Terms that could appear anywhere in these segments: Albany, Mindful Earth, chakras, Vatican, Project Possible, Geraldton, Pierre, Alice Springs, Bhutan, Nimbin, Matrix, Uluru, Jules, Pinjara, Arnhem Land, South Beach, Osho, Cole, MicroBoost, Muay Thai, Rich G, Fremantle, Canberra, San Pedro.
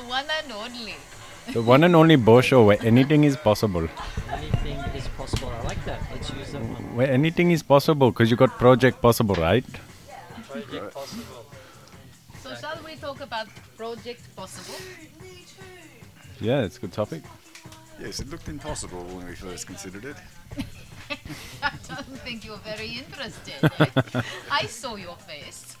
The one and only. The one and only Bosho, where anything is possible. Anything is possible. I like that. Let's use that one. Where anything is possible, because you got Project Possible, right? Project Possible. So shall we talk about Project Possible? Yeah, it's a good topic. Yes, it looked impossible when we first considered it. I don't think you're very interested. I saw your face.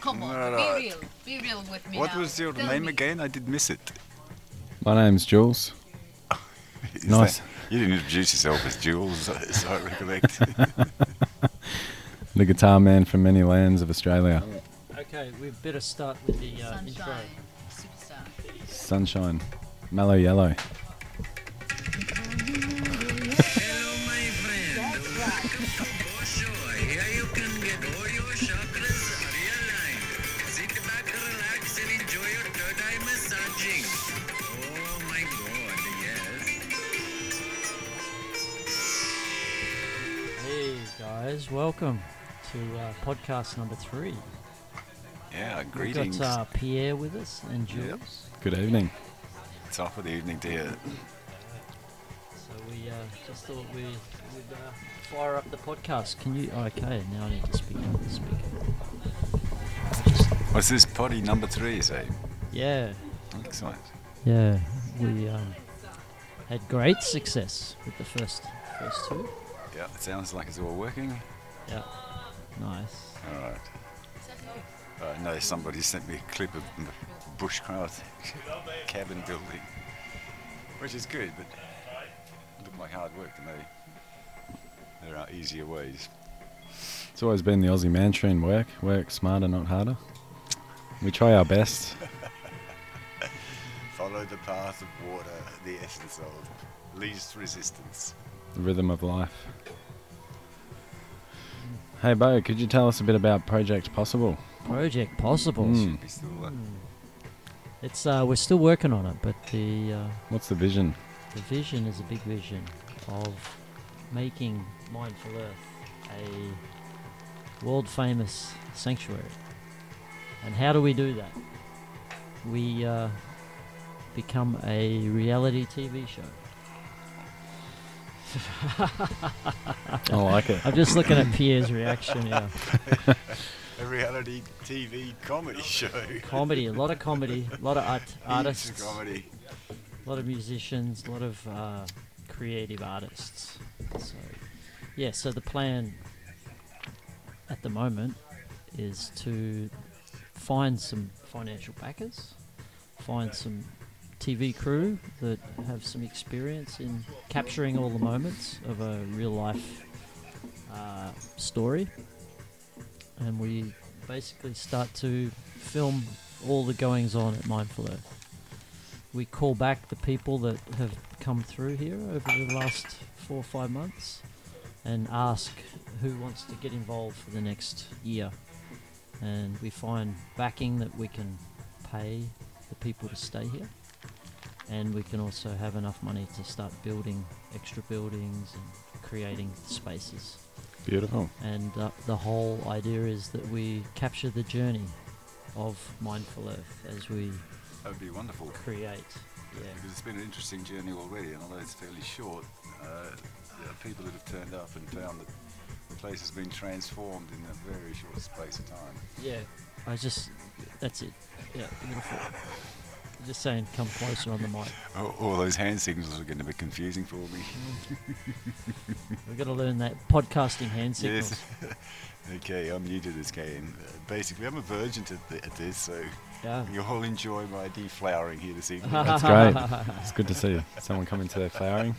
Come on, right. Be real with me. What was your name again? I did miss it. My name's Jules. Nice. You didn't introduce yourself as Jules, as I recollect. The guitar man from many lands of Australia. Okay, we better start with the intro. Sunshine, mellow yellow. Hello, my friend. Welcome to Osho. Here you can get all your chakras realigned. Sit back, relax, and enjoy your third eye massaging. Oh my God, yes. Hey guys, welcome to podcast number 3. Yeah, greetings. We've got Pierre with us and Jules. Yep. Good evening. Top of the evening, dear. So we just thought we would fire up the podcast. Can you? Okay, now I need to speak up the speaker. What's this potty number 3, is it? Yeah. Excellent. Yeah, we had great success with the first 2. Yeah, it sounds like it's all working. Yeah. Nice. All right. No, somebody sent me a clip of bushcraft cabin building, which is good, but it looked like hard work to me. There are easier ways. It's always been the Aussie mantra in work smarter, not harder. We try our best. Follow the path of water, the essence of least resistance. The rhythm of life. Hey Bo, could you tell us a bit about Project Possible? Project Possible. It's we're still working on it, but the what's the vision? The vision is a big vision of making Mindful Earth a world famous sanctuary. And how do we do that? We become a reality TV show. I like it. I'm just looking at Pierre's reaction now. A reality TV comedy show. Comedy, a lot of comedy, a lot of artists, comedy. A lot of musicians, a lot of creative artists. So, yeah, so the plan at the moment is to find some financial backers, find some TV crew that have some experience in capturing all the moments of a real life story, and we basically start to film all the goings on at Mindful Earth. We call back the people that have come through here over the last 4 or 5 months and ask who wants to get involved for the next year, and we find backing that we can pay the people to stay here. And we can also have enough money to start building extra buildings and creating spaces. Beautiful. And the whole idea is that we capture the journey of Mindful Earth as we That'd be wonderful. Create. Yeah. Because it's been an interesting journey already, and although it's fairly short, there are people that have turned up and found that the place has been transformed in a very short space of time. Yeah, that's it. Yeah, beautiful. Just saying, come closer on the mic. Oh, all those hand signals are going to be confusing for me. We've got to learn that podcasting hand signals. Yes. Okay, I'm new to this game. Basically, I'm a virgin at this, so you'll all enjoy my deflowering here this evening. That's great. It's good to see someone coming to their flowering.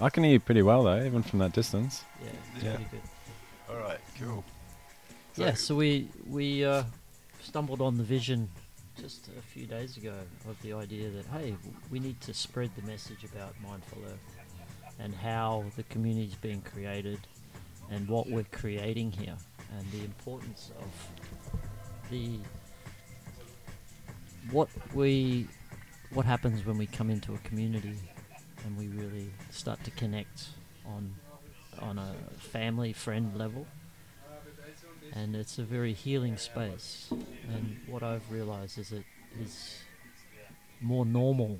I can hear you pretty well, though, even from that distance. Yeah, it's pretty good. All right, cool. So yeah, so we stumbled on the vision just a few days ago of the idea that, hey, we need to spread the message about Mindful Earth and how the community is being created and what we're creating here and the importance of what happens when we come into a community and we really start to connect on a family friend level and it's a very healing space. And what I've realized is it is more normal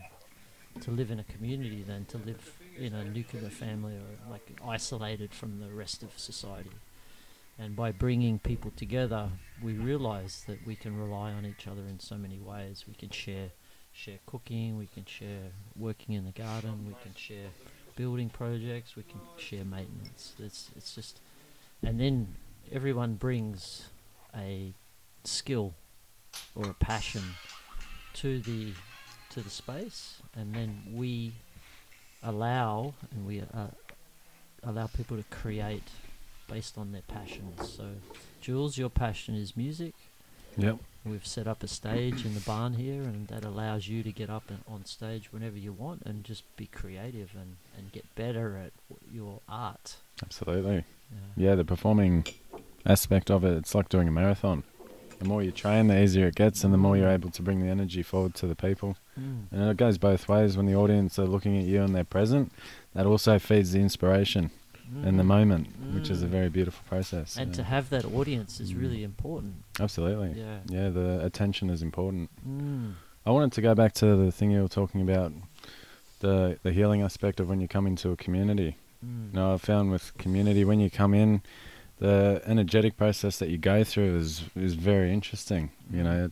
to live in a community than to live in a nuclear family or like isolated from the rest of society. And by bringing people together, we realize that we can rely on each other in so many ways. We can share cooking, we can share working in the garden, we can share building projects, we can share maintenance. It's just, and then everyone brings a skill or a passion to the space, and then we allow people to create based on their passions. So, Jules, your passion is music. Yep. We've set up a stage in the barn here, and that allows you to get up on stage whenever you want and just be creative and get better at your art. Absolutely. Yeah, the performing aspect of it, it's like doing a marathon. The more you train, the easier it gets, and the more you're able to bring the energy forward to the people. And it goes both ways. When the audience are looking at you and they're present, that also feeds the inspiration in the moment, which is a very beautiful process. And to have that audience is really important. Absolutely. Yeah, the attention is important. I wanted to go back to the thing you were talking about, the healing aspect of when you come into a community. Now, I've found with community, when you come in, the energetic process that you go through is very interesting. You know,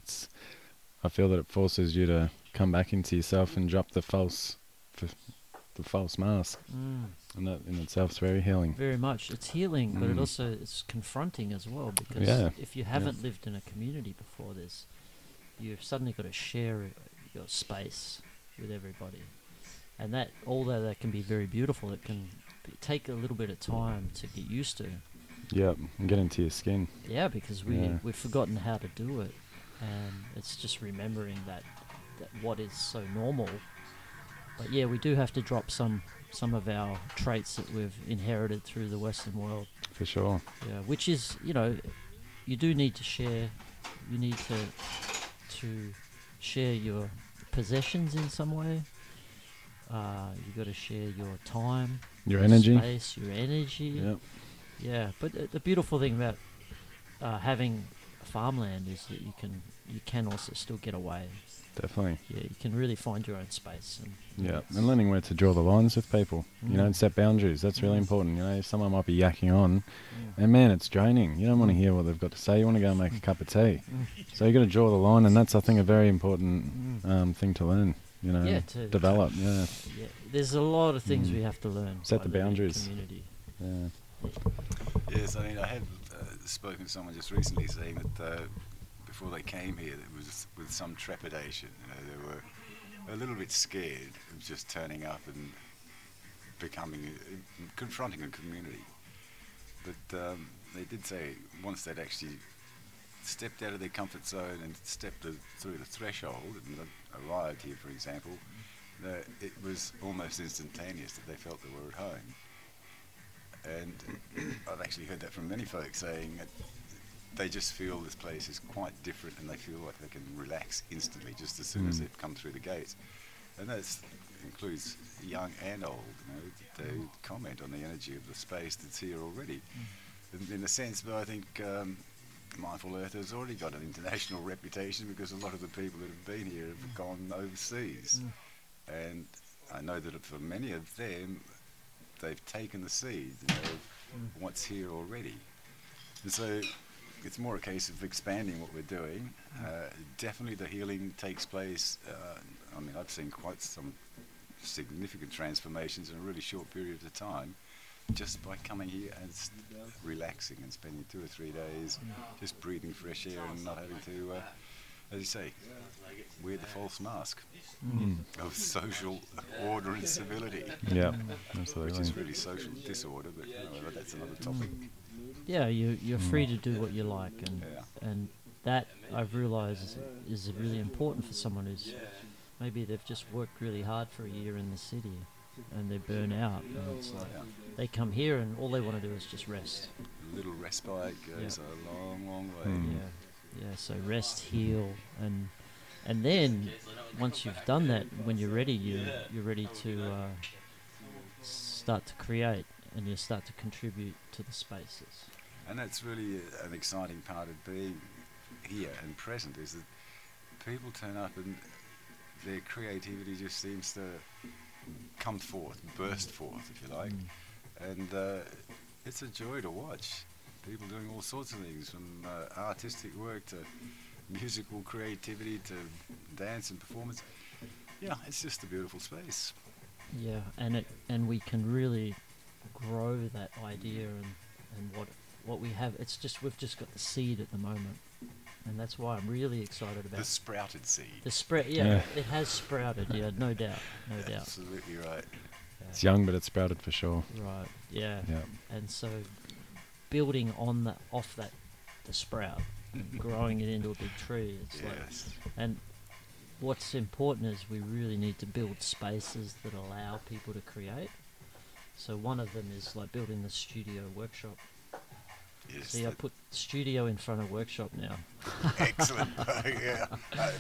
I feel that it forces you to come back into yourself and drop the false mask. And that in itself is very healing. Very much. It's healing, but it's confronting as well, because if you haven't lived in a community before this, you've suddenly got to share your space with everybody. And that, although that can be very beautiful, it can take a little bit of time to get used to. Yeah, and get into your skin. Yeah, because we've forgotten how to do it. And it's just remembering that what is so normal. But yeah, we do have to drop some of our traits that we've inherited through the Western world. For sure. Yeah, which is, you know, you do need to share. You need to share your possessions in some way. You've got to share your time, your energy, space, your energy. Yep. Yeah, but the beautiful thing about having farmland is that you can also still get away. Definitely. Yeah, you can really find your own space. And learning where to draw the lines with people, you know, and set boundaries. That's really important. You know, someone might be yakking on, and man, it's draining. You don't want to hear what they've got to say. You want to go and make a cup of tea. So you got to draw the line, and that's, I think, a very important thing to learn. You know, develop. Yeah. There's a lot of things we have to learn. Set the boundaries. Yeah. Yes, I mean, I had spoken to someone just recently saying that before they came here, it was with some trepidation. You know, they were a little bit scared of just turning up and confronting a community. But they did say once they'd actually stepped out of their comfort zone and stepped through the threshold and arrived here, for example, it was almost instantaneous that they felt they were at home. And I've actually heard that from many folks saying that they just feel this place is quite different, and they feel like they can relax instantly just as soon as they've come through the gates. And that includes young and old. You know, they comment on the energy of the space that's here already. In a sense, though, I think Mindful Earth has already got an international reputation, because a lot of the people that have been here have gone overseas. And I know that for many of them, they've taken the seeds of what's here already. And so it's more a case of expanding what we're doing. Definitely the healing takes place. I mean, I've seen quite some significant transformations in a really short period of time just by coming here and relaxing and spending 2 or 3 days just breathing fresh air and not having to, as you say, wear the false mask of social order and civility. Yeah, absolutely. Which is really social disorder, but no, that's another topic. Yeah, you're free to do what you like, and that, I've realised, is really important for someone who's maybe they've just worked really hard for a year in the city and they burn out. And it's like they come here and all they want to do is just rest. A little respite goes a long, long way. Yeah, so rest, heal, and then once you've done that, when you're ready, you're ready to start to create, and you start to contribute to the spaces. And that's really an exciting part of being here and present, is that people turn up and their creativity just seems to come forth, burst forth, if you like. And it's a joy to watch people doing all sorts of things, from artistic work to musical creativity to dance and performance. Yeah, it's just a beautiful space. Yeah, and we can really grow that idea and what we have. It's just, we've just got the seed at the moment, and that's why I'm really excited about the sprouted seed. It has sprouted. Yeah, no doubt. Absolutely right. Yeah. It's young, but it's sprouted for sure. Right. Yeah. Yeah. And so, building on that, off that, the sprout, and growing it into a big tree. It's yes. Like, and what's important is we really need to build spaces that allow people to create. So one of them is like building the studio workshop. Yes. See, I put studio in front of workshop now. Excellent. Yeah.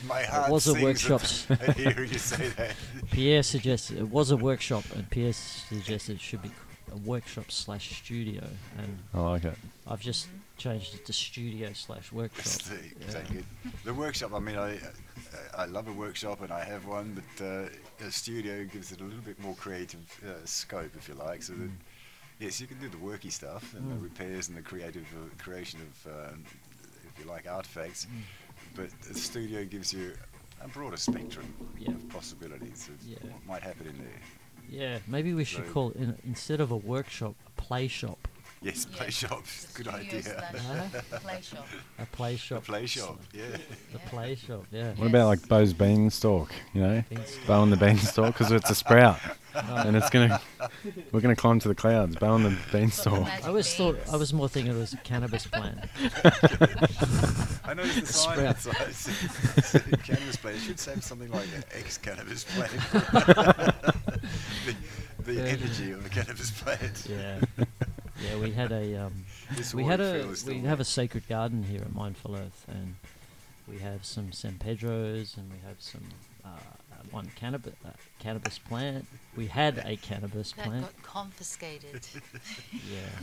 My heart sings. It was a workshop. I hear you say that. Pierre suggested it was a workshop, and Pierre suggested it should be a workshop/studio. And I like it. I've just changed it to studio/workshop. Exactly. Yeah. The workshop, I mean, I love a workshop and I have one, but a studio gives it a little bit more creative scope, if you like, so that yes, you can do the worky stuff and the repairs and the creative creation of, if you like, artifacts, but the studio gives you a broader spectrum of possibilities of what might happen in there. Yeah, maybe we should call it, instead of a workshop, a play shop. Yes, play shop. Good idea. Play shop. A play shop. A play shop, yeah. The play shop, yeah. What about like Bo's beanstalk, you know? Bo on the beanstalk, because it's a sprout. And it's going to, we're going to climb to the clouds. Bo on the beanstalk. I always thought, I was more thinking it was a cannabis plant. I noticed the sign outside. Cannabis plant. It should say something like an ex-cannabis plant. The energy of the cannabis plant. Yeah. Yeah, we had a we have a sacred garden here at Mindful Earth, and we have some San Pedros, and we have some one cannabis plant. We had a cannabis plant that got confiscated.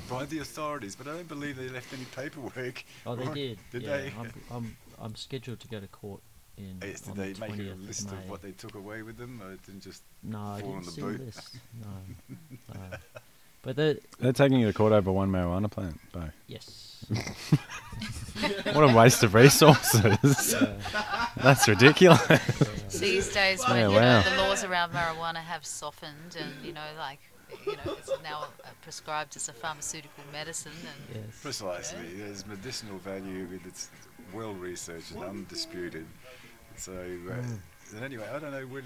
By the authorities, but I don't believe they left any paperwork. Oh, they did. Did they? I'm scheduled to go to court. Did they make a list of what they took away with them? Or it didn't just fall on the boot? No, I didn't see a list. No. But they're taking you to court over one marijuana plant, though. Yes. What a waste of resources. Yeah. That's ridiculous. These days, when the laws around marijuana have softened, and it's now prescribed as a pharmaceutical medicine. And precisely. Yeah. There's medicinal value that's well researched and undisputed. So. And anyway, I don't know where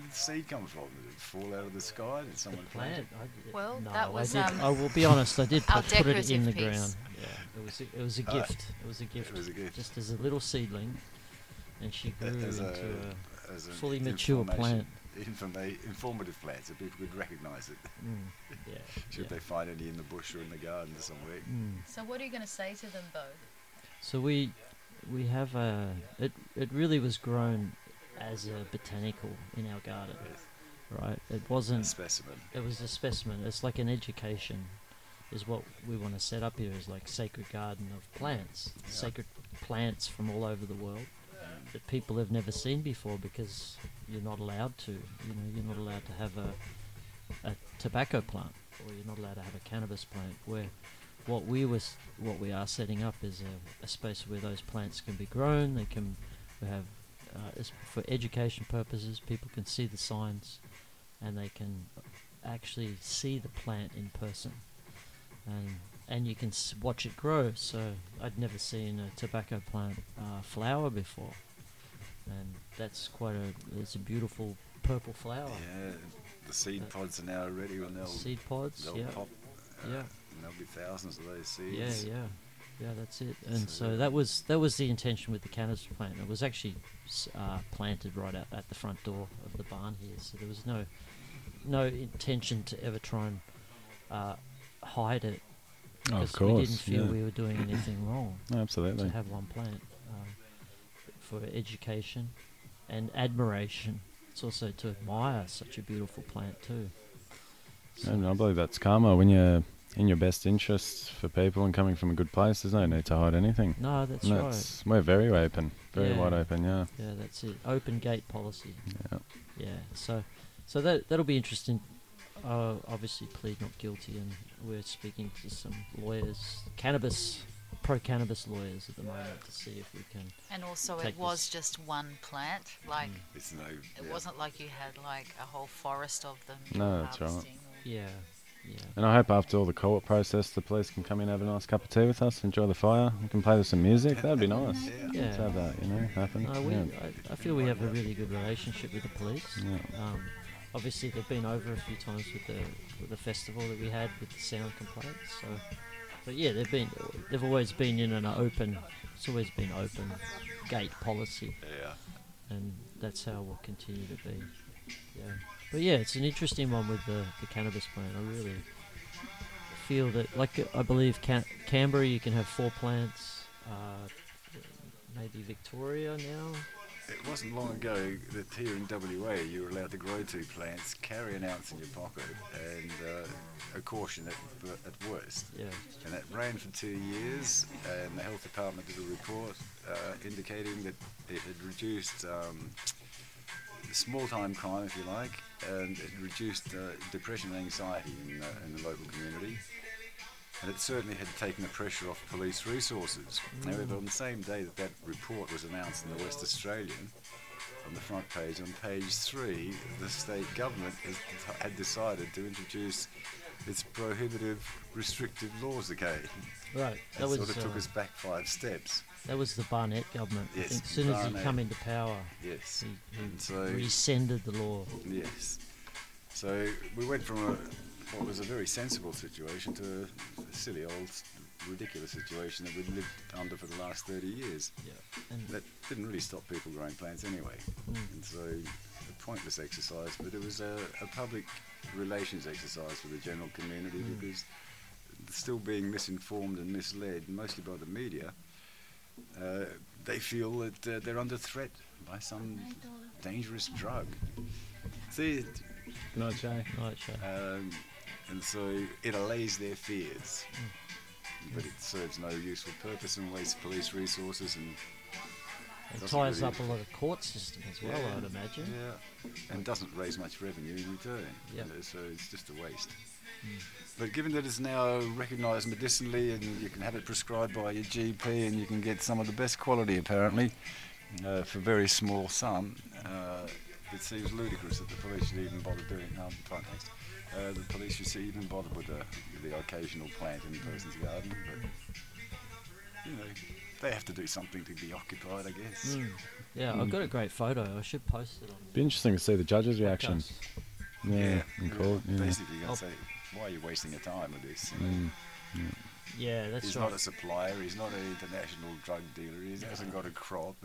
did the seed come from? Did it fall out of the sky? Did someone plant it? I will be honest. I did put it in the ground. Yeah, it was a gift. It was a gift. Just as a little seedling, and she grew into a fully mature plant. Informative plant, so people could recognise it. Should they find any in the bush or in the garden somewhere? So what are you going to say to them, Bo? So we have a. It really was grown as a botanical in our garden, right? It wasn't a specimen. It was a specimen. It's like an education, is what we want to set up here. Is like sacred garden of plants, sacred plants from all over the world that people have never seen before, because you're not allowed to. You're not allowed to have a tobacco plant, or you're not allowed to have a cannabis plant. Where what we are setting up is a space where those plants can be grown. They can. We have, for education purposes, people can see the signs, and they can actually see the plant in person, and you can watch it grow. So I'd never seen a tobacco plant flower before, and that's it's a beautiful purple flower. Yeah, the seed pods are now ready. They'll pop. And there'll be thousands of those seeds. Yeah, yeah. Yeah, that's it. And so that was the intention with the cannabis plant. It was actually planted right out at the front door of the barn here, so there was no intention to ever try and hide it. Oh, of course. We didn't feel we were doing anything wrong. Absolutely. To have one plant for education and admiration. It's also to admire such a beautiful plant too. So I believe that's karma when you in your best interests for people and coming from a good place. There's no need to hide anything. No, that's right. We're very open, very wide open, yeah. Yeah, that's it. Open gate policy. Yeah. Yeah, so that'll be interesting. Obviously plead not guilty, and we're speaking to some lawyers, pro-cannabis lawyers at the moment to see if we can... And also it was just one plant. Like, it wasn't like you had like a whole forest of them. No, that's right. Yeah. Yeah. And I hope after all the court process, the police can come in, have a nice cup of tea with us, enjoy the fire. We can play with some music. That'd be nice. Yeah. Let's have that, happen. I feel we have a really good relationship with the police. Yeah. Obviously, they've been over a few times with the festival that we had with the sound complaints. So, but yeah, they've always been in an open. It's always been open gate policy. Yeah. And that's how we'll continue to be. Yeah. But yeah, it's an interesting one with the cannabis plant. I really feel that, I believe Canberra, you can have 4 plants, maybe Victoria now. It wasn't long ago that here in WA you were allowed to grow 2 plants, carry an ounce in your pocket, and a caution at worst. Yeah. And that ran for 2 years, and the health department did a report indicating that it had reduced small-time crime, if you like, and it reduced depression and anxiety in the local community. And it certainly had taken the pressure off police resources. Mm. However, on the same day that report was announced in the West Australian, on the front page, on page 3, the state government had decided to introduce its prohibitive, restrictive laws again. Right. That sort of took us back 5 steps. That was the Barnett government. Yes, I think as soon as he came into power, yes, he rescinded the law. Yes. So we went from what was a very sensible situation to a silly old, ridiculous situation that we'd lived under for the last 30 years. Yeah. And that didn't really stop people growing plants anyway. Mm. And so a pointless exercise, but it was a public relations exercise for the general community because still being misinformed and misled, mostly by the media, they feel that they're under threat by some dangerous drug. See, Not shy. And so it allays their fears, but it serves no useful purpose and wastes police resources and... It ties really up a lot of court system as well, I would imagine. Yeah, and doesn't raise much revenue in return, so it's just a waste. Mm. But given that it's now recognised medicinally and you can have it prescribed by your GP and you can get some of the best quality, apparently, for a very small sum, it seems ludicrous that the police should even bother doing the police should even bother with the occasional plant in a person's garden, but, they have to do something to be occupied, I guess. Mm. Yeah, I've got a great photo. I should post it on... It'd be interesting to see the judge's reaction. Yeah. Basically, you're going to say, why are you wasting your time with this? Yeah, that's right. He's not a supplier. He's not an international drug dealer. He hasn't got a crop.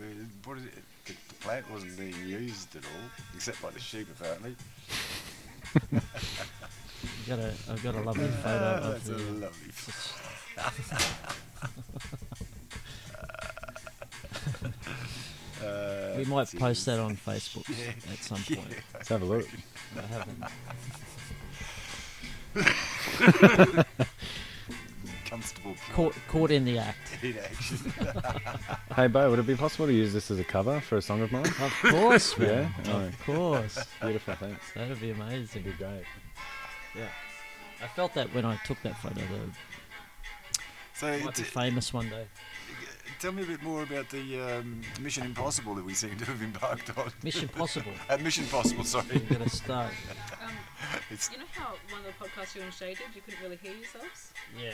What is it? The plant wasn't being used at all, except by the sheep, apparently. I've got a lovely photo of that's a lovely photo. We might post that on Facebook at some point. Let's have a look. I haven't. Constable. Caught in the act. In action. Hey, Bo, would it be possible to use this as a cover for a song of mine? Of course, man. Of course. Beautiful, thanks. That would be amazing. It'd be great. Yeah. I felt that when I took that photo, though. So I might be famous one day. Tell me a bit more about the Mission Impossible that we seem to have embarked on. Mission Possible, sorry. We're going to start. You know how one of the podcasts you and Shay did, you couldn't really hear yourselves? Yeah.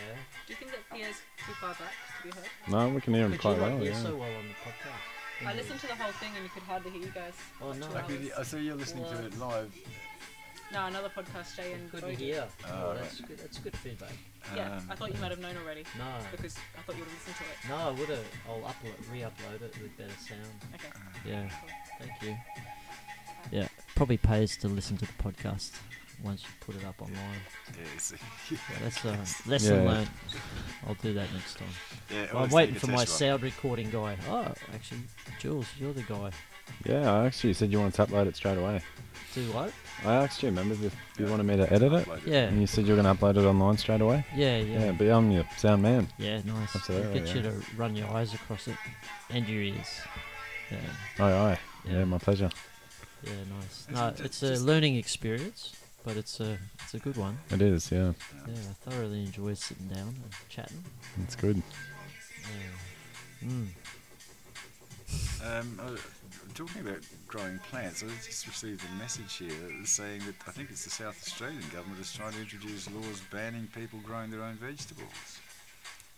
Do you think that Pierre's too far back to be heard? No, we can hear him quite well, yeah. So well on the podcast. I listened to the whole thing and you could hardly hear you guys. Oh, no. I saw you listening to it live. No, another podcast, Jay and Cody. Good to hear. Oh, that's good. That's good feedback. Yeah, I thought you might have known already. No, because I thought you would have listened to it. No, I would have. I'll re-upload it with better sound. Okay. Yeah. Cool. Thank you. Yeah, probably pays to listen to the podcast once you put it up online. Yeah. That's a lesson learned. I'll do that next time. Yeah, I'm waiting for my sound recording guy. Oh, actually, Jules, you're the guy. Yeah, I actually said you wanted to upload it straight away. Do what? I asked you, remember, if you wanted me to edit it? Yeah. And you said you were going to upload it online straight away? Yeah. Yeah, but I'm your sound man. Yeah, nice. Absolutely. Get you to run your eyes across it and your ears. Yeah. Aye. Yeah, my pleasure. Yeah, nice. No, it's a learning experience, but it's a good one. It is, yeah. Yeah, I thoroughly enjoy sitting down and chatting. It's good. Yeah. Talking about growing plants, I just received a message here saying that I think it's the South Australian government is trying to introduce laws banning people growing their own vegetables.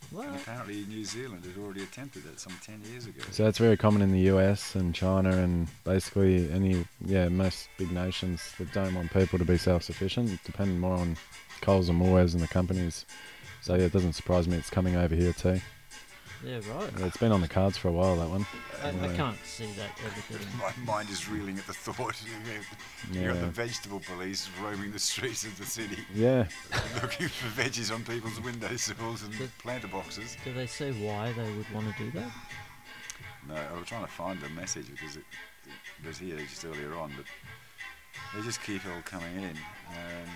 What? And apparently New Zealand had already attempted that some 10 years ago. So that's very common in the US and China and basically most big nations that don't want people to be self-sufficient, depending more on Coles and Moores and the companies. So yeah, it doesn't surprise me it's coming over here too. Yeah, right. It's been on the cards for a while, that one. I can't see that ever. My mind is reeling at the thought. You've got the vegetable police roaming the streets of the city. Yeah. Looking for veggies on people's windowsills and planter boxes. Do they say why they would want to do that? No, I was trying to find the message because it was here just earlier on, but they just keep all coming in.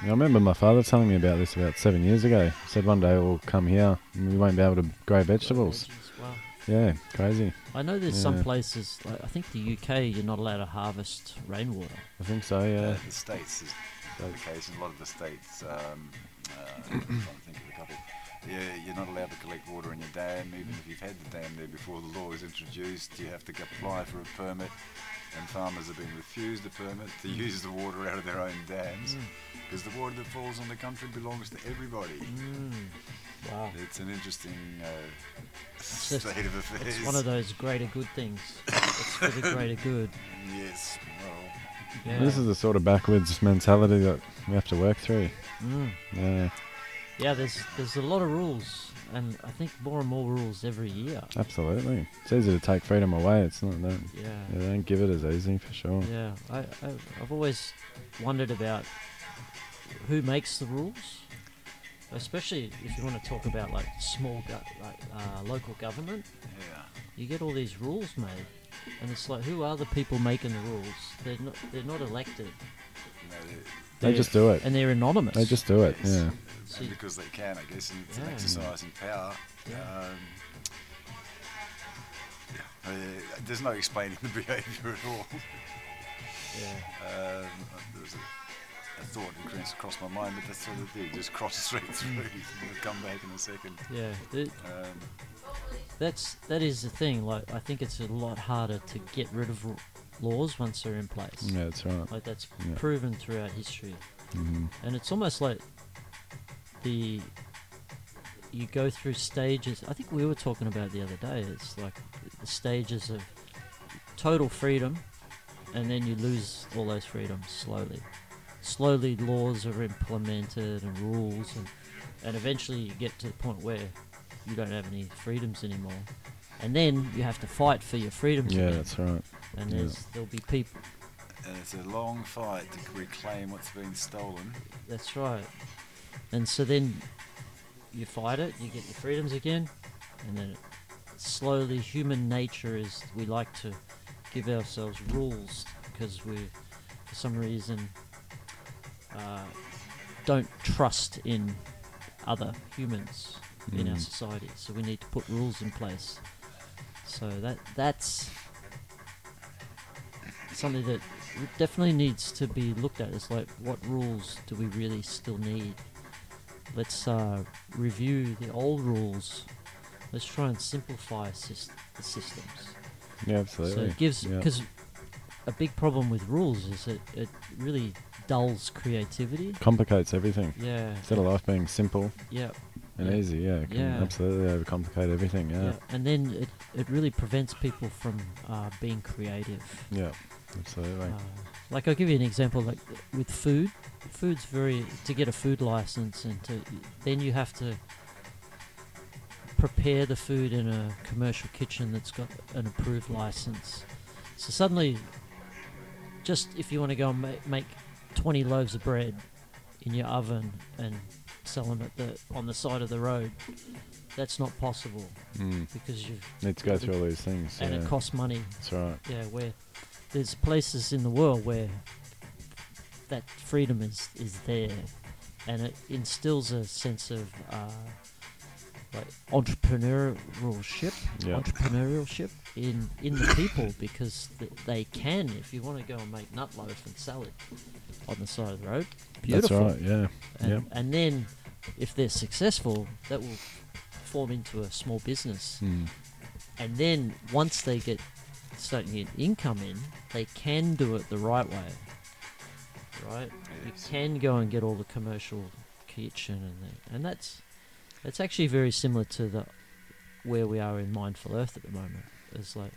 I remember my father telling me about this about 7 years ago. He said one day we'll come here and we won't be able to grow vegetables. Wow. Yeah, crazy. I know there's some places, like I think the UK, you're not allowed to harvest rainwater. I think so, yeah. The States is the case in a lot of the states. I'm trying to think of a couple. Yeah, you're not allowed to collect water in your dam, even if you've had the dam there before the law was introduced. You have to apply for a permit. And farmers have been refused a permit to use the water out of their own dams because the water that falls on the country belongs to everybody. Wow. It's an interesting state of affairs. It's one of those greater good things. It's for the greater good. Yes. Well. Yeah. This is the sort of backwards mentality that we have to work through. Yeah. Yeah, there's a lot of rules, and I think more and more rules every year. Absolutely. It's easy to take freedom away. It's not that. Yeah. They don't give it as easy, for sure. Yeah. I've always wondered about who makes the rules, especially if you want to talk about, like, local government. Yeah. You get all these rules made, and it's like, who are the people making the rules? They're not elected. No, they just do it. And they're anonymous. They just do it, yeah. And because they can, I guess, and it's an exercise in power. Yeah. There's no explaining the behaviour at all. Yeah. There was a thought that crossed my mind, but that's sort of thing, just crossed straight through. We'll come back in a second. Yeah. That is the thing. Like, I think it's a lot harder to get rid of laws once they're in place. Yeah, that's right. Like, that's proven throughout history. Mm-hmm. And it's almost like you go through stages. I think we were talking about the other day, it's like the stages of total freedom, and then you lose all those freedoms slowly. Laws are implemented and rules, and eventually you get to the point where you don't have any freedoms anymore, and then you have to fight for your freedoms again. That's right. And there'll be people, and it's a long fight to reclaim what's been stolen. That's right. And so then you fight it, you get your freedoms again, and then slowly human nature is we like to give ourselves rules because we, for some reason, don't trust in other humans in our society. So we need to put rules in place. So that's something that definitely needs to be looked at. It's like, what rules do we really still need? Let's review the old rules. Let's try and simplify the systems. Yeah, absolutely. So it gives, because a big problem with rules is it really dulls creativity. Complicates everything. Yeah. Instead of life being simple. Yeah. And easy. Yeah. It can absolutely overcomplicate everything. Yeah. And then it really prevents people from being creative. Yeah. Absolutely. Like, I'll give you an example. Like with food, food's very to get a food license, and then you have to prepare the food in a commercial kitchen that's got an approved license. So suddenly, just if you want to go and make 20 loaves of bread in your oven and sell them on the side of the road, that's not possible because you need to go through all these things, and it costs money. That's right. Yeah, where there's places in the world where that freedom is there, and it instills a sense of like entrepreneurship, yeah. Entrepreneurship in the people, because they can. If you want to go and make nut loaf and salad on the side of the road, beautiful. That's right. Yeah. And then if they're successful, that will form into a small business. Mm. And then once they get starting to get income in, they can do it the right way, right? You can go and get all the commercial kitchen and that's actually very similar to where we are in Mindful Earth at the moment. It's like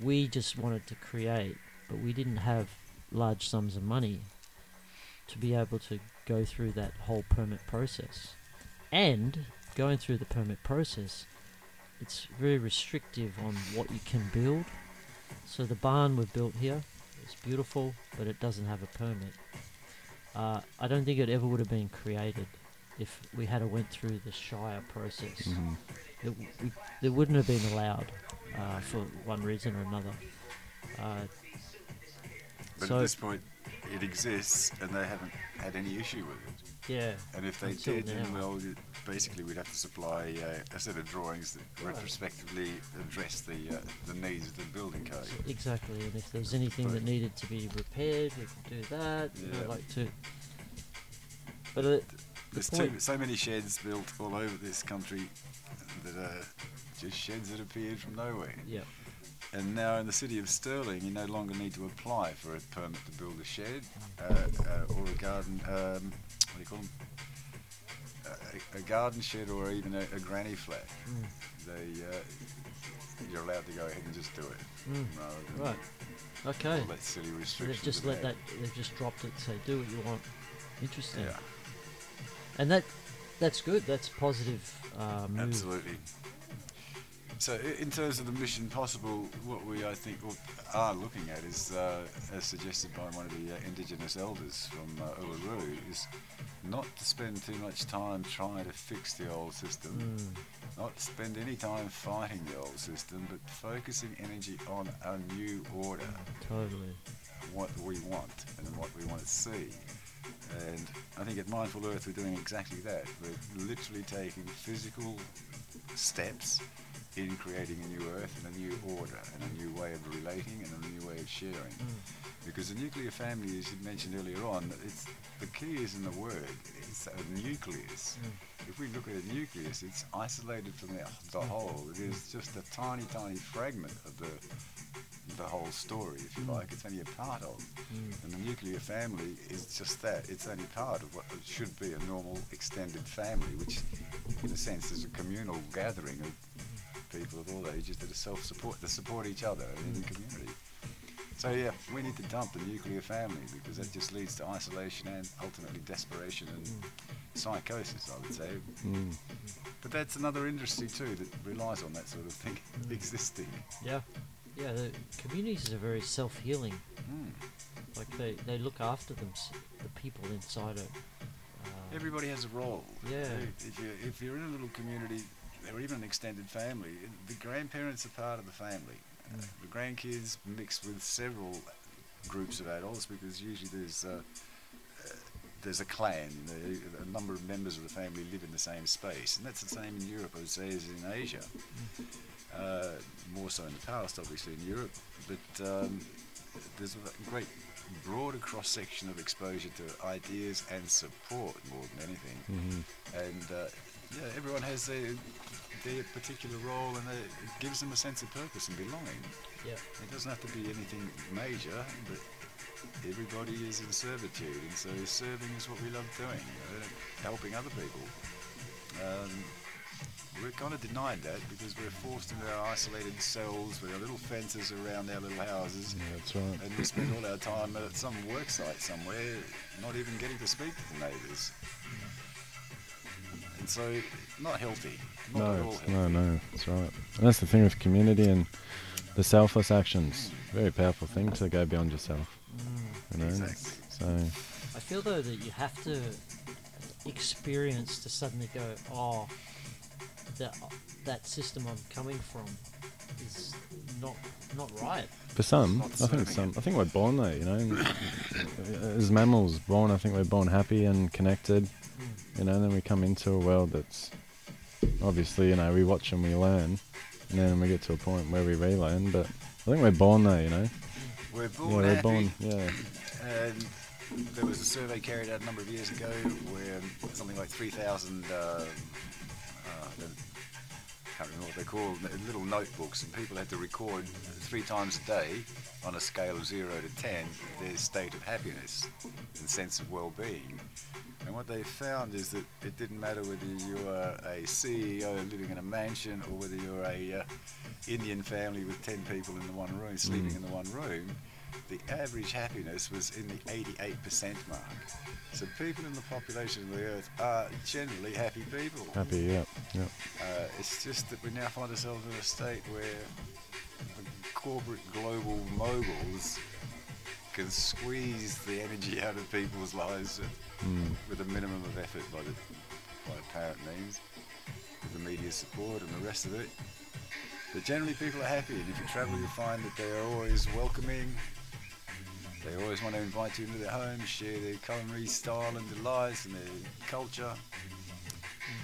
we just wanted to create, but we didn't have large sums of money to be able to go through that whole permit process. And going through the permit process, it's very restrictive on what you can build. So the barn we've built here is beautiful, but it doesn't have a permit. I don't think it ever would have been created if we had went through the Shire process. Mm-hmm. It wouldn't have been allowed for one reason or another. But so at this point, it exists, and they haven't had any issue with it. Yeah. And if they did, then well, basically we'd have to supply a set of drawings that retrospectively address the needs of the building code. Exactly. And if there's anything that needed to be repaired, we could do that. Yeah. But there's so many sheds built all over this country that are just sheds that appeared from nowhere. Yeah. And now in the city of Stirling, you no longer need to apply for a permit to build a shed or a garden, what do you call them? A garden shed or even a granny flat. Mm. You're allowed to go ahead and just do it. Mm. Right. Okay. All that silly restrictions. They've just dropped it, so do what you want. Interesting. Yeah. And that's good. That's a positive move. Absolutely. So in terms of the Mission Possible, what we, I think, are looking at is, as suggested by one of the indigenous elders from Uluru, is not to spend too much time trying to fix the old system, not spend any time fighting the old system, but focusing energy on a new order. Totally. What we want and what we want to see. And I think at Mindful Earth we're doing exactly that. We're literally taking physical steps in creating a new earth and a new order and a new way of relating and a new way of sharing. Mm. Because the nuclear family, as you mentioned earlier on, the key is in the word. It's a nucleus. Mm. If we look at a nucleus, it's isolated from the whole. It is just a tiny, tiny fragment of the whole story, if you like. It's only a part of. Mm. And the nuclear family is just that. It's only part of what should be a normal extended family, which in a sense is a communal gathering of people of all ages that support each other in the community. So yeah, we need to dump the nuclear family, because that just leads to isolation and ultimately desperation and psychosis, I would say. Mm. But that's another industry too that relies on that sort of thing existing. Yeah. Yeah, the communities are very self-healing. Mm. Like they look after the people inside it. Everybody has a role. Yeah. If you're in a little community, or even an extended family, the grandparents are part of the family. The grandkids mix with several groups of adults, because usually there's a clan. A number of members of the family live in the same space, and that's the same in Europe, I would say, as in Asia. More so in the past, obviously, in Europe, but there's a great broader cross-section of exposure to ideas and support more than anything. Mm-hmm. And yeah, everyone has their particular role, and it gives them a sense of purpose and belonging. Yeah. It doesn't have to be anything major, but everybody is in servitude, and so serving is what we love doing, helping other people. We're kind of denied that, because we're forced into our isolated cells with our little fences around our little houses. Yeah, that's right. And we spend all our time at some work site somewhere, not even getting to speak to the neighbours. And so, not healthy. No, that's right. And that's the thing with community and the selfless actions. Very powerful thing to go beyond yourself. Mm, you know? Exactly. So I feel though that you have to experience to suddenly go, that system I'm coming from is not right. For some, I think we're born though, you know. As mammals born, I think we're born happy and connected, you know, and then we come into a world that's obviously, you know, we watch and we learn, and then we get to a point where we relearn, but I think we're born though, you know. We're born happy. We're born, yeah. There was a survey carried out a number of years ago where something like 3,000, I can't remember what they're called, little notebooks, and people had to record 3 times a day on a scale of 0 to 10 their state of happiness and sense of well-being. And what they found is that it didn't matter whether you were a CEO living in a mansion or whether you're a Indian family with 10 people in the one room, sleeping in the one room, the average happiness was in the 88% mark. So people in the population of the earth are generally happy people. Happy, yeah. Yep. It's just that we now find ourselves in a state where corporate global moguls can squeeze the energy out of people's lives with a minimum of effort by apparent means, with the media support and the rest of it. But generally people are happy, and if you travel you'll find that they are always welcoming. They always want to invite you into their home, share their culinary style and delights and their culture.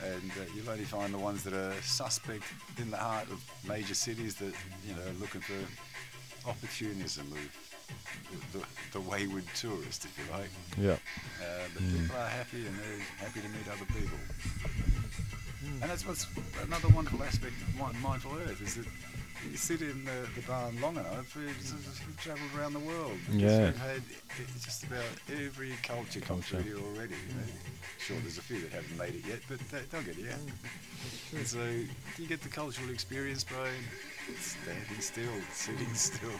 And you'll only find the ones that are suspect in the heart of major cities that, you know, are looking for opportunism, the wayward tourist, if you like. Yeah. But people are happy, and they're happy to meet other people. And that's what's another wonderful aspect of Mindful Earth, is that you sit in the barn long enough, we've travelled around the world. Yeah. We've had just about every culture here already. You know. Sure, there's a few that haven't made it yet, but they'll get it, yeah. And so you get the cultural experience by standing still, sitting still,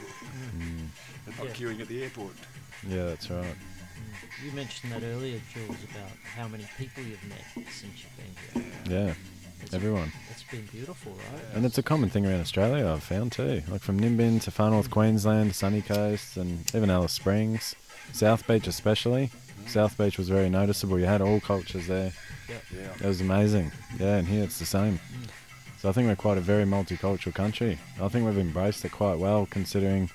and not queuing at the airport. Yeah, that's right. You mentioned that earlier, Jules, about how many people you've met since you've been here. Yeah. Everyone. It's been beautiful, right? And it's a common thing around Australia, I've found too. Like from Nimbin to far north Queensland, sunny coast, and even Alice Springs. South Beach especially. South Beach was very noticeable. You had all cultures there. It was amazing. Yeah, and here it's the same. So I think we're quite a very multicultural country. I think we've embraced it quite well, considering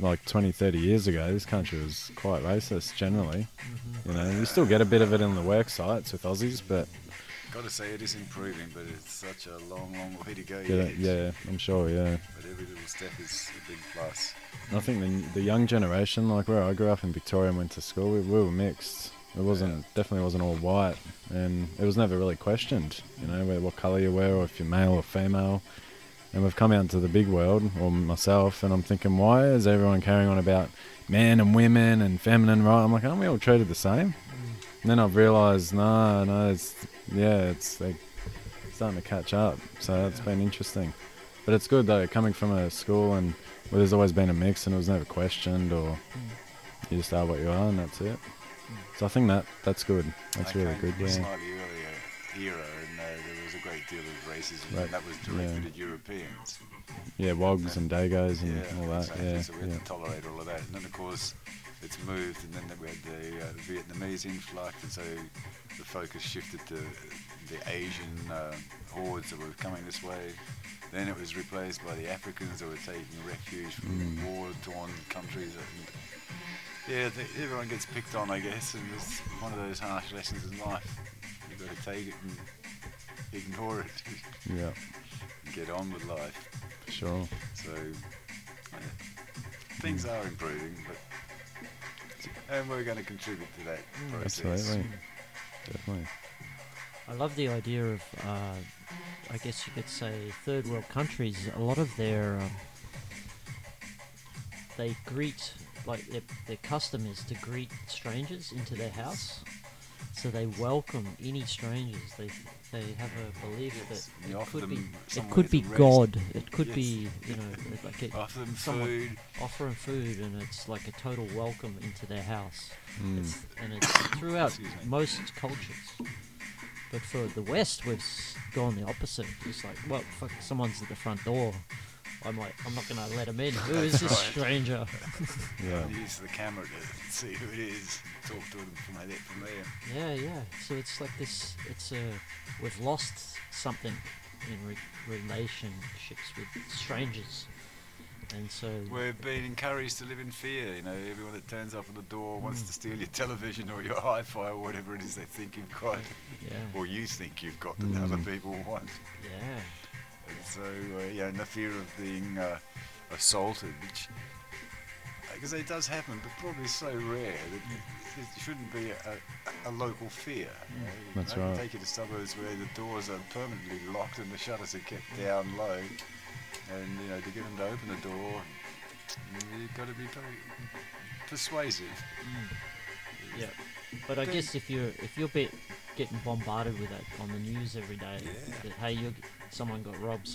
like 20, 30 years ago, this country was quite racist generally. You know, you still get a bit of it in the work sites with Aussies, but... Gotta say it is improving, but it's such a long way to go yet. Yeah, I'm sure, yeah. But every little step is a big plus. And I think the young generation, like where I grew up in Victoria and went to school, we were mixed. It wasn't definitely wasn't all white, and it was never really questioned, you know, what colour you were or if you're male or female. And we've come out into the big world, or myself, and I'm thinking, why is everyone carrying on about men and women and feminine right? I'm like, aren't we all treated the same? And then I've realised, no, it's like starting to catch up. So it's been interesting. But it's good though, coming from a school and where there's always been a mix and it was never questioned, or you just are what you are and that's it. So I think that's good. That's really good. Yeah. Slightly earlier era, and there was a great deal of racism, and that was directed at Europeans. Yeah, wogs and dagos and all that. Exactly. Yeah, so we had to tolerate all of that, and then of course. It's moved, and then we had the Vietnamese influx, and so the focus shifted to the Asian hordes that were coming this way. Then it was replaced by the Africans that were taking refuge from war-torn countries. And everyone gets picked on, I guess, and it's one of those harsh lessons in life. You've got to take it and ignore it. Yeah. And get on with life. Sure. So things are improving, but. And we're going to contribute to that process. Absolutely. Definitely. I love the idea of, I guess you could say, third world countries. A lot of their, they greet, like their custom is to greet strangers into their house. So they welcome any strangers. They have a belief that it could be God. It could be, you know, like offer them food. Offer them food, and it's like a total welcome into their house. It's throughout most cultures. But for the West, we've gone the opposite. It's like, well, fuck, someone's at the front door. I'm not going to let him in. Who is this stranger? Use the camera to see who it is. Talk to him from there. Yeah. So it's like this. We've lost something in relationships with strangers. And so we've been encouraged to live in fear. You know, everyone that turns up at the door wants to steal your television or your hi-fi or whatever it is they think you've got, or you think you've got that other people want. Yeah. And so yeah, and the fear of being assaulted, which because it does happen, but probably so rare that it shouldn't be a local fear. You know, that's right. Take you to suburbs where the doors are permanently locked and the shutters are kept down low. And, you know, to get them to open the door, you've got to be very persuasive. Yeah, but I guess if you're getting bombarded with that on the news every day, that, hey, someone got robbed,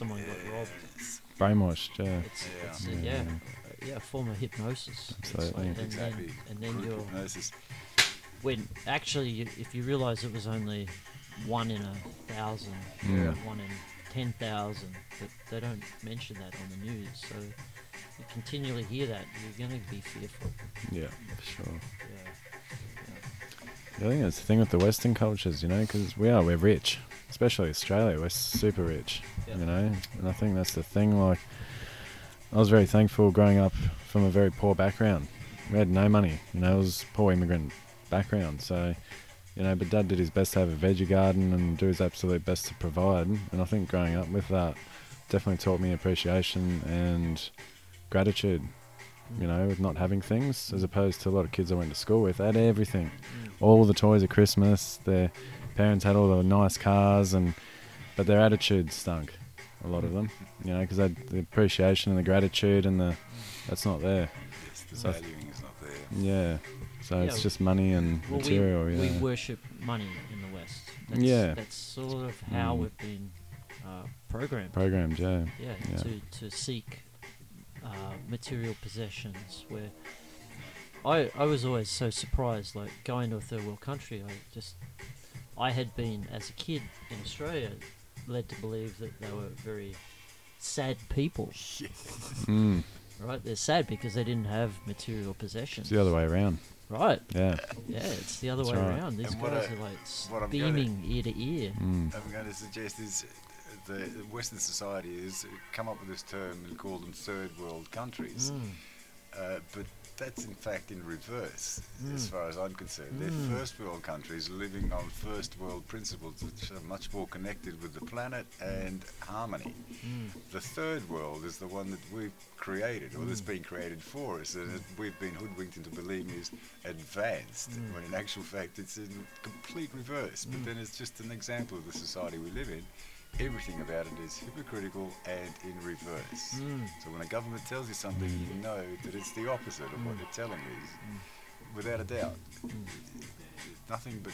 brainwashed. It's a form of hypnosis. Absolutely. And then you're hypnosis. When actually, if you realise it was only 1 in 1,000, 1 in 10,000, but they don't mention that on the news, so you continually hear that, you're going to be fearful. Yeah, for sure. Yeah. I think that's the thing with the Western cultures, you know, because we're rich, especially Australia, we're super rich, you know, and I think that's the thing. Like, I was very thankful growing up from a very poor background. We had no money, you know, it was poor immigrant background, so... You know, but Dad did his best to have a veggie garden and do his absolute best to provide. And I think growing up with that definitely taught me appreciation and gratitude, you know, with not having things, as opposed to a lot of kids I went to school with. They had everything. All the toys at Christmas, their parents had all the nice cars, but their attitude stunk, a lot of them, you know, because they had the appreciation and the gratitude and that's not there. So valuing is not there. Yeah. So it's just money and material. We worship money in the West. That's sort of how we've been programmed. Programmed, yeah. Yeah, yeah. To seek material possessions. Where I was always so surprised, like going to a third world country. I had been as a kid in Australia led to believe that they were very sad people. Right, they're sad because they didn't have material possessions. It's the other way around. Right. Yeah. Yeah, it's the other way around. These guys are like beaming ear to ear. I'm going to suggest is the Western society has come up with this term and called them third world countries. But that's in fact in reverse as far as I'm concerned. They're first world countries living on first world principles which are much more connected with the planet and harmony. The third world is the one that we've created, or that's been created for us, and we've been hoodwinked into believing is advanced, when in actual fact it's in complete reverse. But then it's just an example of the society we live in. Everything about it is hypocritical and in reverse. So when a government tells you something, you know that it's the opposite of what they're telling you, without a doubt. Nothing but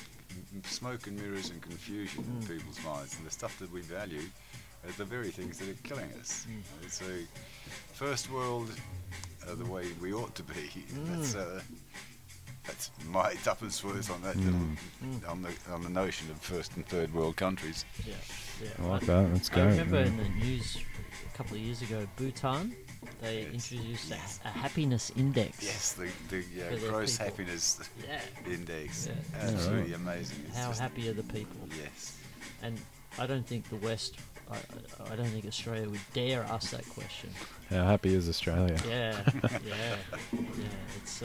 smoke and mirrors and confusion in people's minds, and the stuff that we value are the very things that are killing us. So first world are the way we ought to be. That's my tuppence worth on that on the notion of first and third world countries. I like that. That's great. I remember in the news a couple of years ago, Bhutan, they introduced a happiness index. Yes, the gross happiness index. Yeah. Absolutely amazing. How happy are the people? Yes. And I don't think the West. I don't think Australia would dare ask that question. How happy is Australia? It's.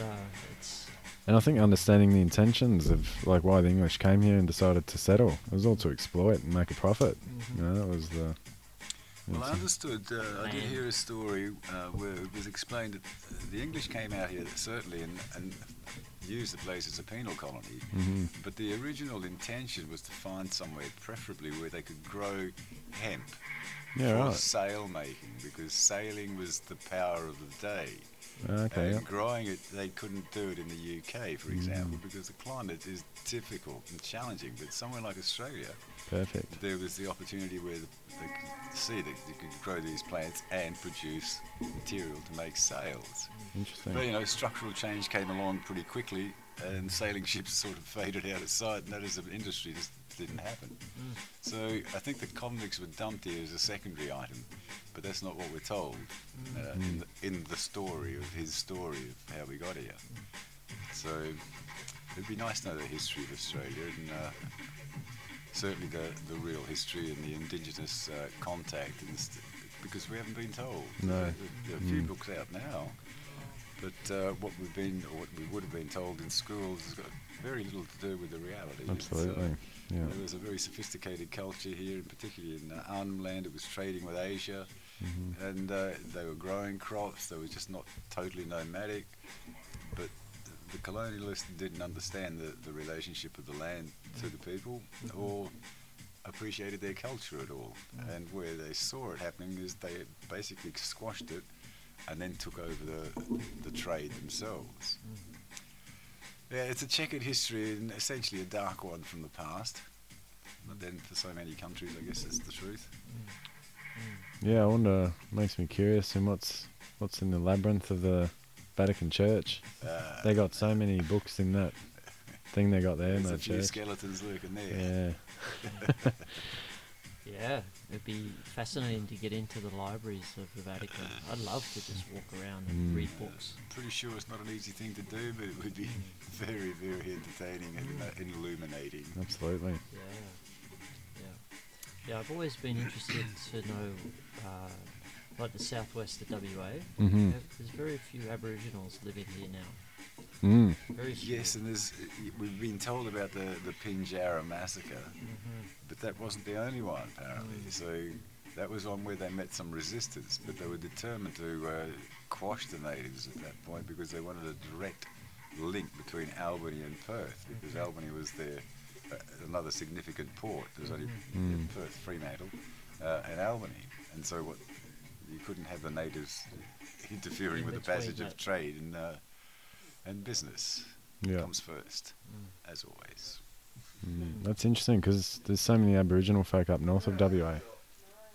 And I think understanding the intentions of like why the English came here and decided to settle, it was all to exploit and make a profit. You know, that was the. Well, I understood. I did hear a story where it was explained that the English came out here certainly and used the place as a penal colony, but the original intention was to find somewhere, preferably where they could grow hemp for sail making, because sailing was the power of the day. Growing it, they couldn't do it in the UK, for example, because the climate is difficult and challenging. But somewhere like Australia, perfect. There was the opportunity where they could see that you could grow these plants and produce material to make sails. Interesting. But you know, structural change came along pretty quickly, and sailing ships sort of faded out of sight, and that as an industry just didn't happen. So I think the convicts were dumped here as a secondary item. But that's not what we're told in the story of his story of how we got here. So it'd be nice to know the history of Australia and certainly the real history and the indigenous contact, and because we haven't been told. No. There are a few books out now, but what we've been, or what we would have been told in schools, has got very little to do with the reality. Absolutely. Yeah. There was a very sophisticated culture here, and particularly in Arnhem Land, it was trading with Asia, mm-hmm. and they were growing crops. They were just not totally nomadic, but the colonialists didn't understand the relationship of the land to the people, or appreciated their culture at all. Mm. And where they saw it happening is they basically squashed it and then took over the trade themselves. Mm. Yeah, it's a checkered history and essentially a dark one from the past. But then for so many countries, I guess that's the truth. Mm. Mm. Yeah, I wonder, makes me curious in what's in the labyrinth of the Vatican Church. They got so many books in that thing they got there. There's in that a few church. Skeletons lurking there. Yeah. Yeah, it'd be fascinating to get into the libraries of the Vatican. I'd love to just walk around and read books. Pretty sure it's not an easy thing to do, but it would be very, very entertaining and illuminating. Absolutely. Yeah, I've always been interested to know. Like the southwest of WA, mm-hmm. There's very few Aboriginals living here now. Mm. Very few. Yes, and we've been told about the Pinjara massacre, mm-hmm. but that wasn't the only one apparently. Mm. So that was one where they met some resistance, but they were determined to quash the natives at that point because they wanted a direct link between Albany and Perth, because mm-hmm. Albany was their another significant port. There's only Perth, Fremantle, and Albany, and so what. You couldn't have the natives interfering with the passage of trade and business. Yeah. Comes first, as always. That's interesting because there's so many Aboriginal folk up north of WA.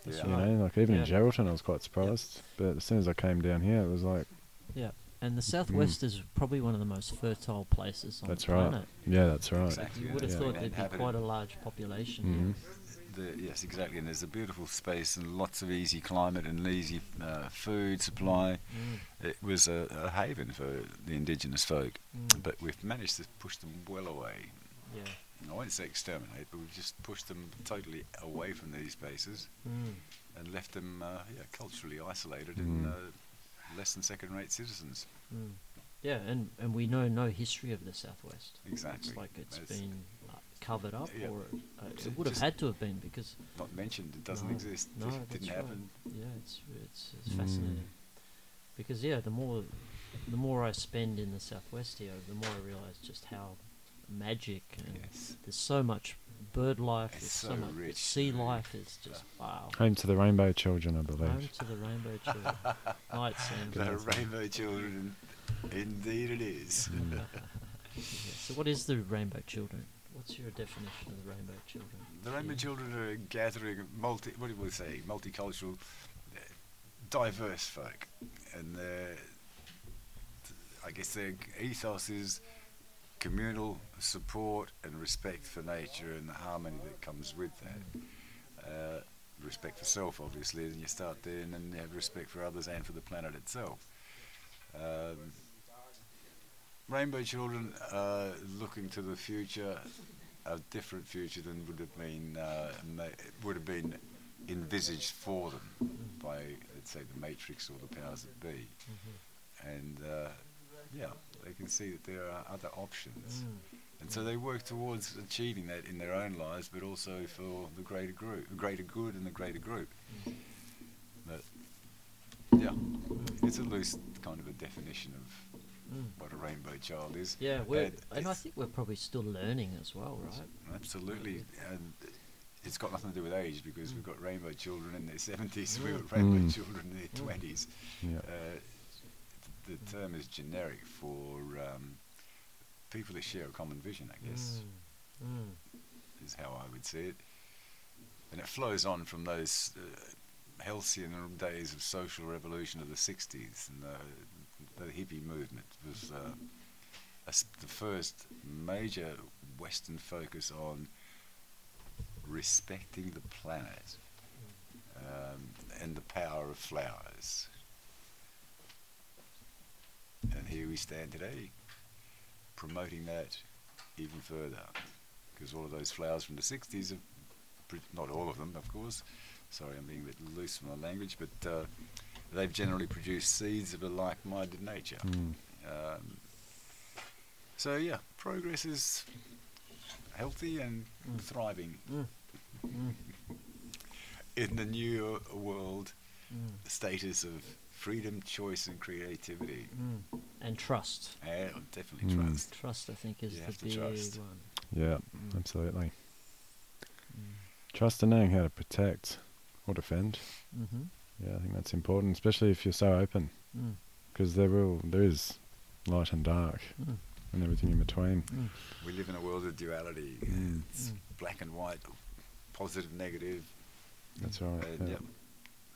Yeah. You know, like even in Geraldton, I was quite surprised. Yeah. But as soon as I came down here, it was like. Yeah, and the southwest is probably one of the most fertile places on the planet. Yeah, that's right. Exactly. You would have thought there'd be quite a large population. Mm-hmm. Yes, exactly, and there's a beautiful space and lots of easy climate and easy food supply. Mm. It was a haven for the indigenous folk, but we've managed to push them well away. Yeah, I won't say exterminate, but we've just pushed them totally away from these spaces and left them culturally isolated and less than second-rate citizens. Mm. Yeah, and we know no history of the Southwest. Exactly. It's like it's been covered up, or it would have had to have been because... Not mentioned, it doesn't exist. No, it didn't happen. Yeah, it's fascinating. Because, the more I spend in the Southwest here, the more I realise just how magic and there's so much bird life, it's so much rich, sea life, it's just wow. Home to the rainbow children, I believe. Home to the rainbow children. Night sandbox. The rainbow children... Indeed it is. So what is the rainbow children? What's your definition of the rainbow children? The rainbow children are a gathering of multicultural, diverse folk. And I guess their ethos is communal support and respect for nature and the harmony that comes with that. Respect for self, obviously, and you start there, and then you have respect for others and for the planet itself. Rainbow children are looking to the future, a different future than would have been envisaged for them by, let's say, the Matrix or the powers that be. Mm-hmm. And they can see that there are other options, and so they work towards achieving that in their own lives, but also for the greater good, and the greater group. But, it's a loose kind of a definition of what a rainbow child is. Yeah, and I think we're probably still learning as well, right? Absolutely, and it's got nothing to do with age because we've got rainbow children in their 70s, we've got rainbow children in their 20s. Yeah. The term is generic for people that share a common vision, I guess, is how I would see it. And it flows on from those... halcyon days of social revolution of the 60s, and the hippie movement was the first major Western focus on respecting the planet and the power of flowers. And here we stand today, promoting that even further. because all of those flowers from the 60s, not all of them, of course. Sorry, I'm being a bit loose with my language, but they've generally produced seeds of a like-minded nature. Mm. So, yeah, progress is healthy and thriving. Mm. Mm. In the new world, status of freedom, choice, and creativity. Mm. And trust. Definitely trust. Trust, I think, is the big one. Yeah, absolutely. Trust in knowing how to protect or defend. Mm-hmm. Yeah, I think that's important, especially if you're so open, because there is light and dark and everything in between. Mm. We live in a world of duality. It's black and white, positive, negative. That's right. Yeah. Yep.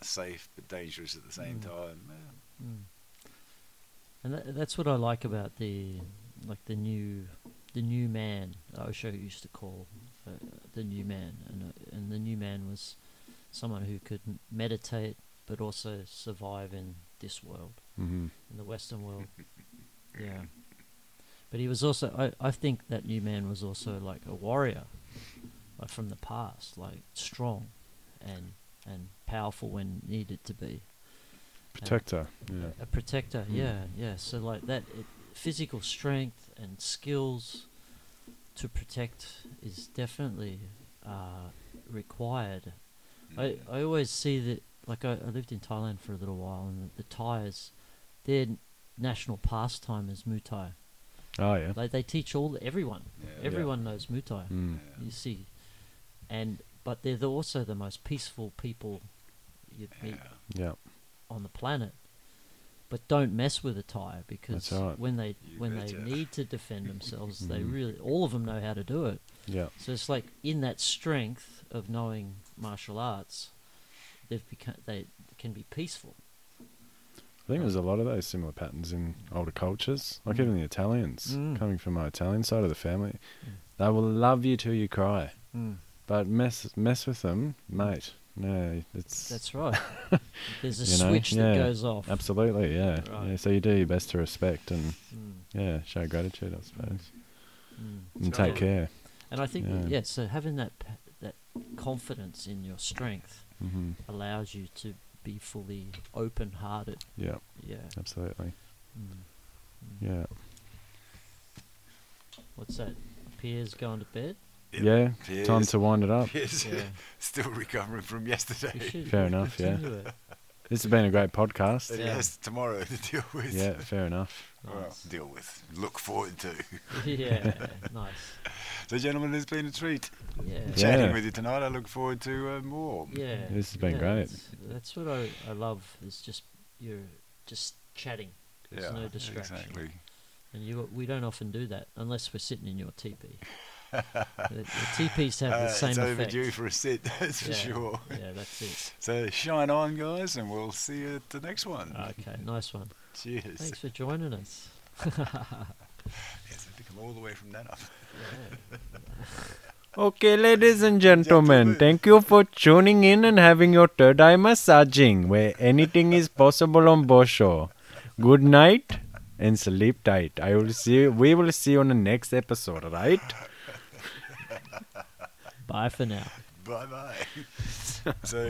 Safe but dangerous at the same time. Yeah. Mm. And that's what I like about the new man. Osho used to call. The new man, and the new man was someone who could meditate but also survive in this world, in the Western world. Yeah, but he was also, I think that new man was also like a warrior, like from the past, like strong and powerful when needed to be. Protector, a protector, yeah. So like that, physical strength and skills to protect is definitely required. I always see that, like I lived in Thailand for a little while, and the Thais, their national pastime is Muay Thai. Oh yeah. Like they teach everyone. Yeah, everyone knows Muay Thai. Mm. Yeah. You see, but they're also the most peaceful people you'd meet on the planet. But don't mess with a Thai, because when they need to defend themselves, they really, all of them know how to do it. Yeah. So it's like in that strength of knowing martial arts, they can be peaceful. I think there's a lot of those similar patterns in older cultures, like even the Italians. Coming from my Italian side of the family, they will love you till you cry, but mess with them, mate. No, that's right. There's a switch that goes off. Absolutely, yeah. Right. Yeah. So you do your best to respect and show gratitude, I suppose, and take care. And I think so having that confidence in your strength allows you to be fully open-hearted. Yeah. Yeah. Absolutely. Mm. Mm. Yeah. What's that? Pierre's going to bed. Yeah, Pierre's time to wind it up. Still recovering from yesterday. Fair enough, This has been a great podcast. Yes, tomorrow to deal with. Yeah, fair enough. Nice. Well, deal with. Look forward to. Nice. So, gentlemen, it's been a treat chatting with you tonight. I look forward to more. Yeah. This has been great. That's what I love, is just you're just chatting. There's no distraction. Exactly. And we don't often do that unless we're sitting in your teepee. The teepees have the same effect. It's overdue for a sit, that's for sure. Yeah, that's it. So shine on, guys, and we'll see you at the next one. Okay, nice one. Cheers. Thanks for joining us. Yes, I have to come all the way from that up. Okay, ladies and gentlemen, thank you for tuning in and having your third eye massaging, where anything is possible on Bosho. Good night and sleep tight. We will see you on the next episode, right? Bye for now. Bye bye. So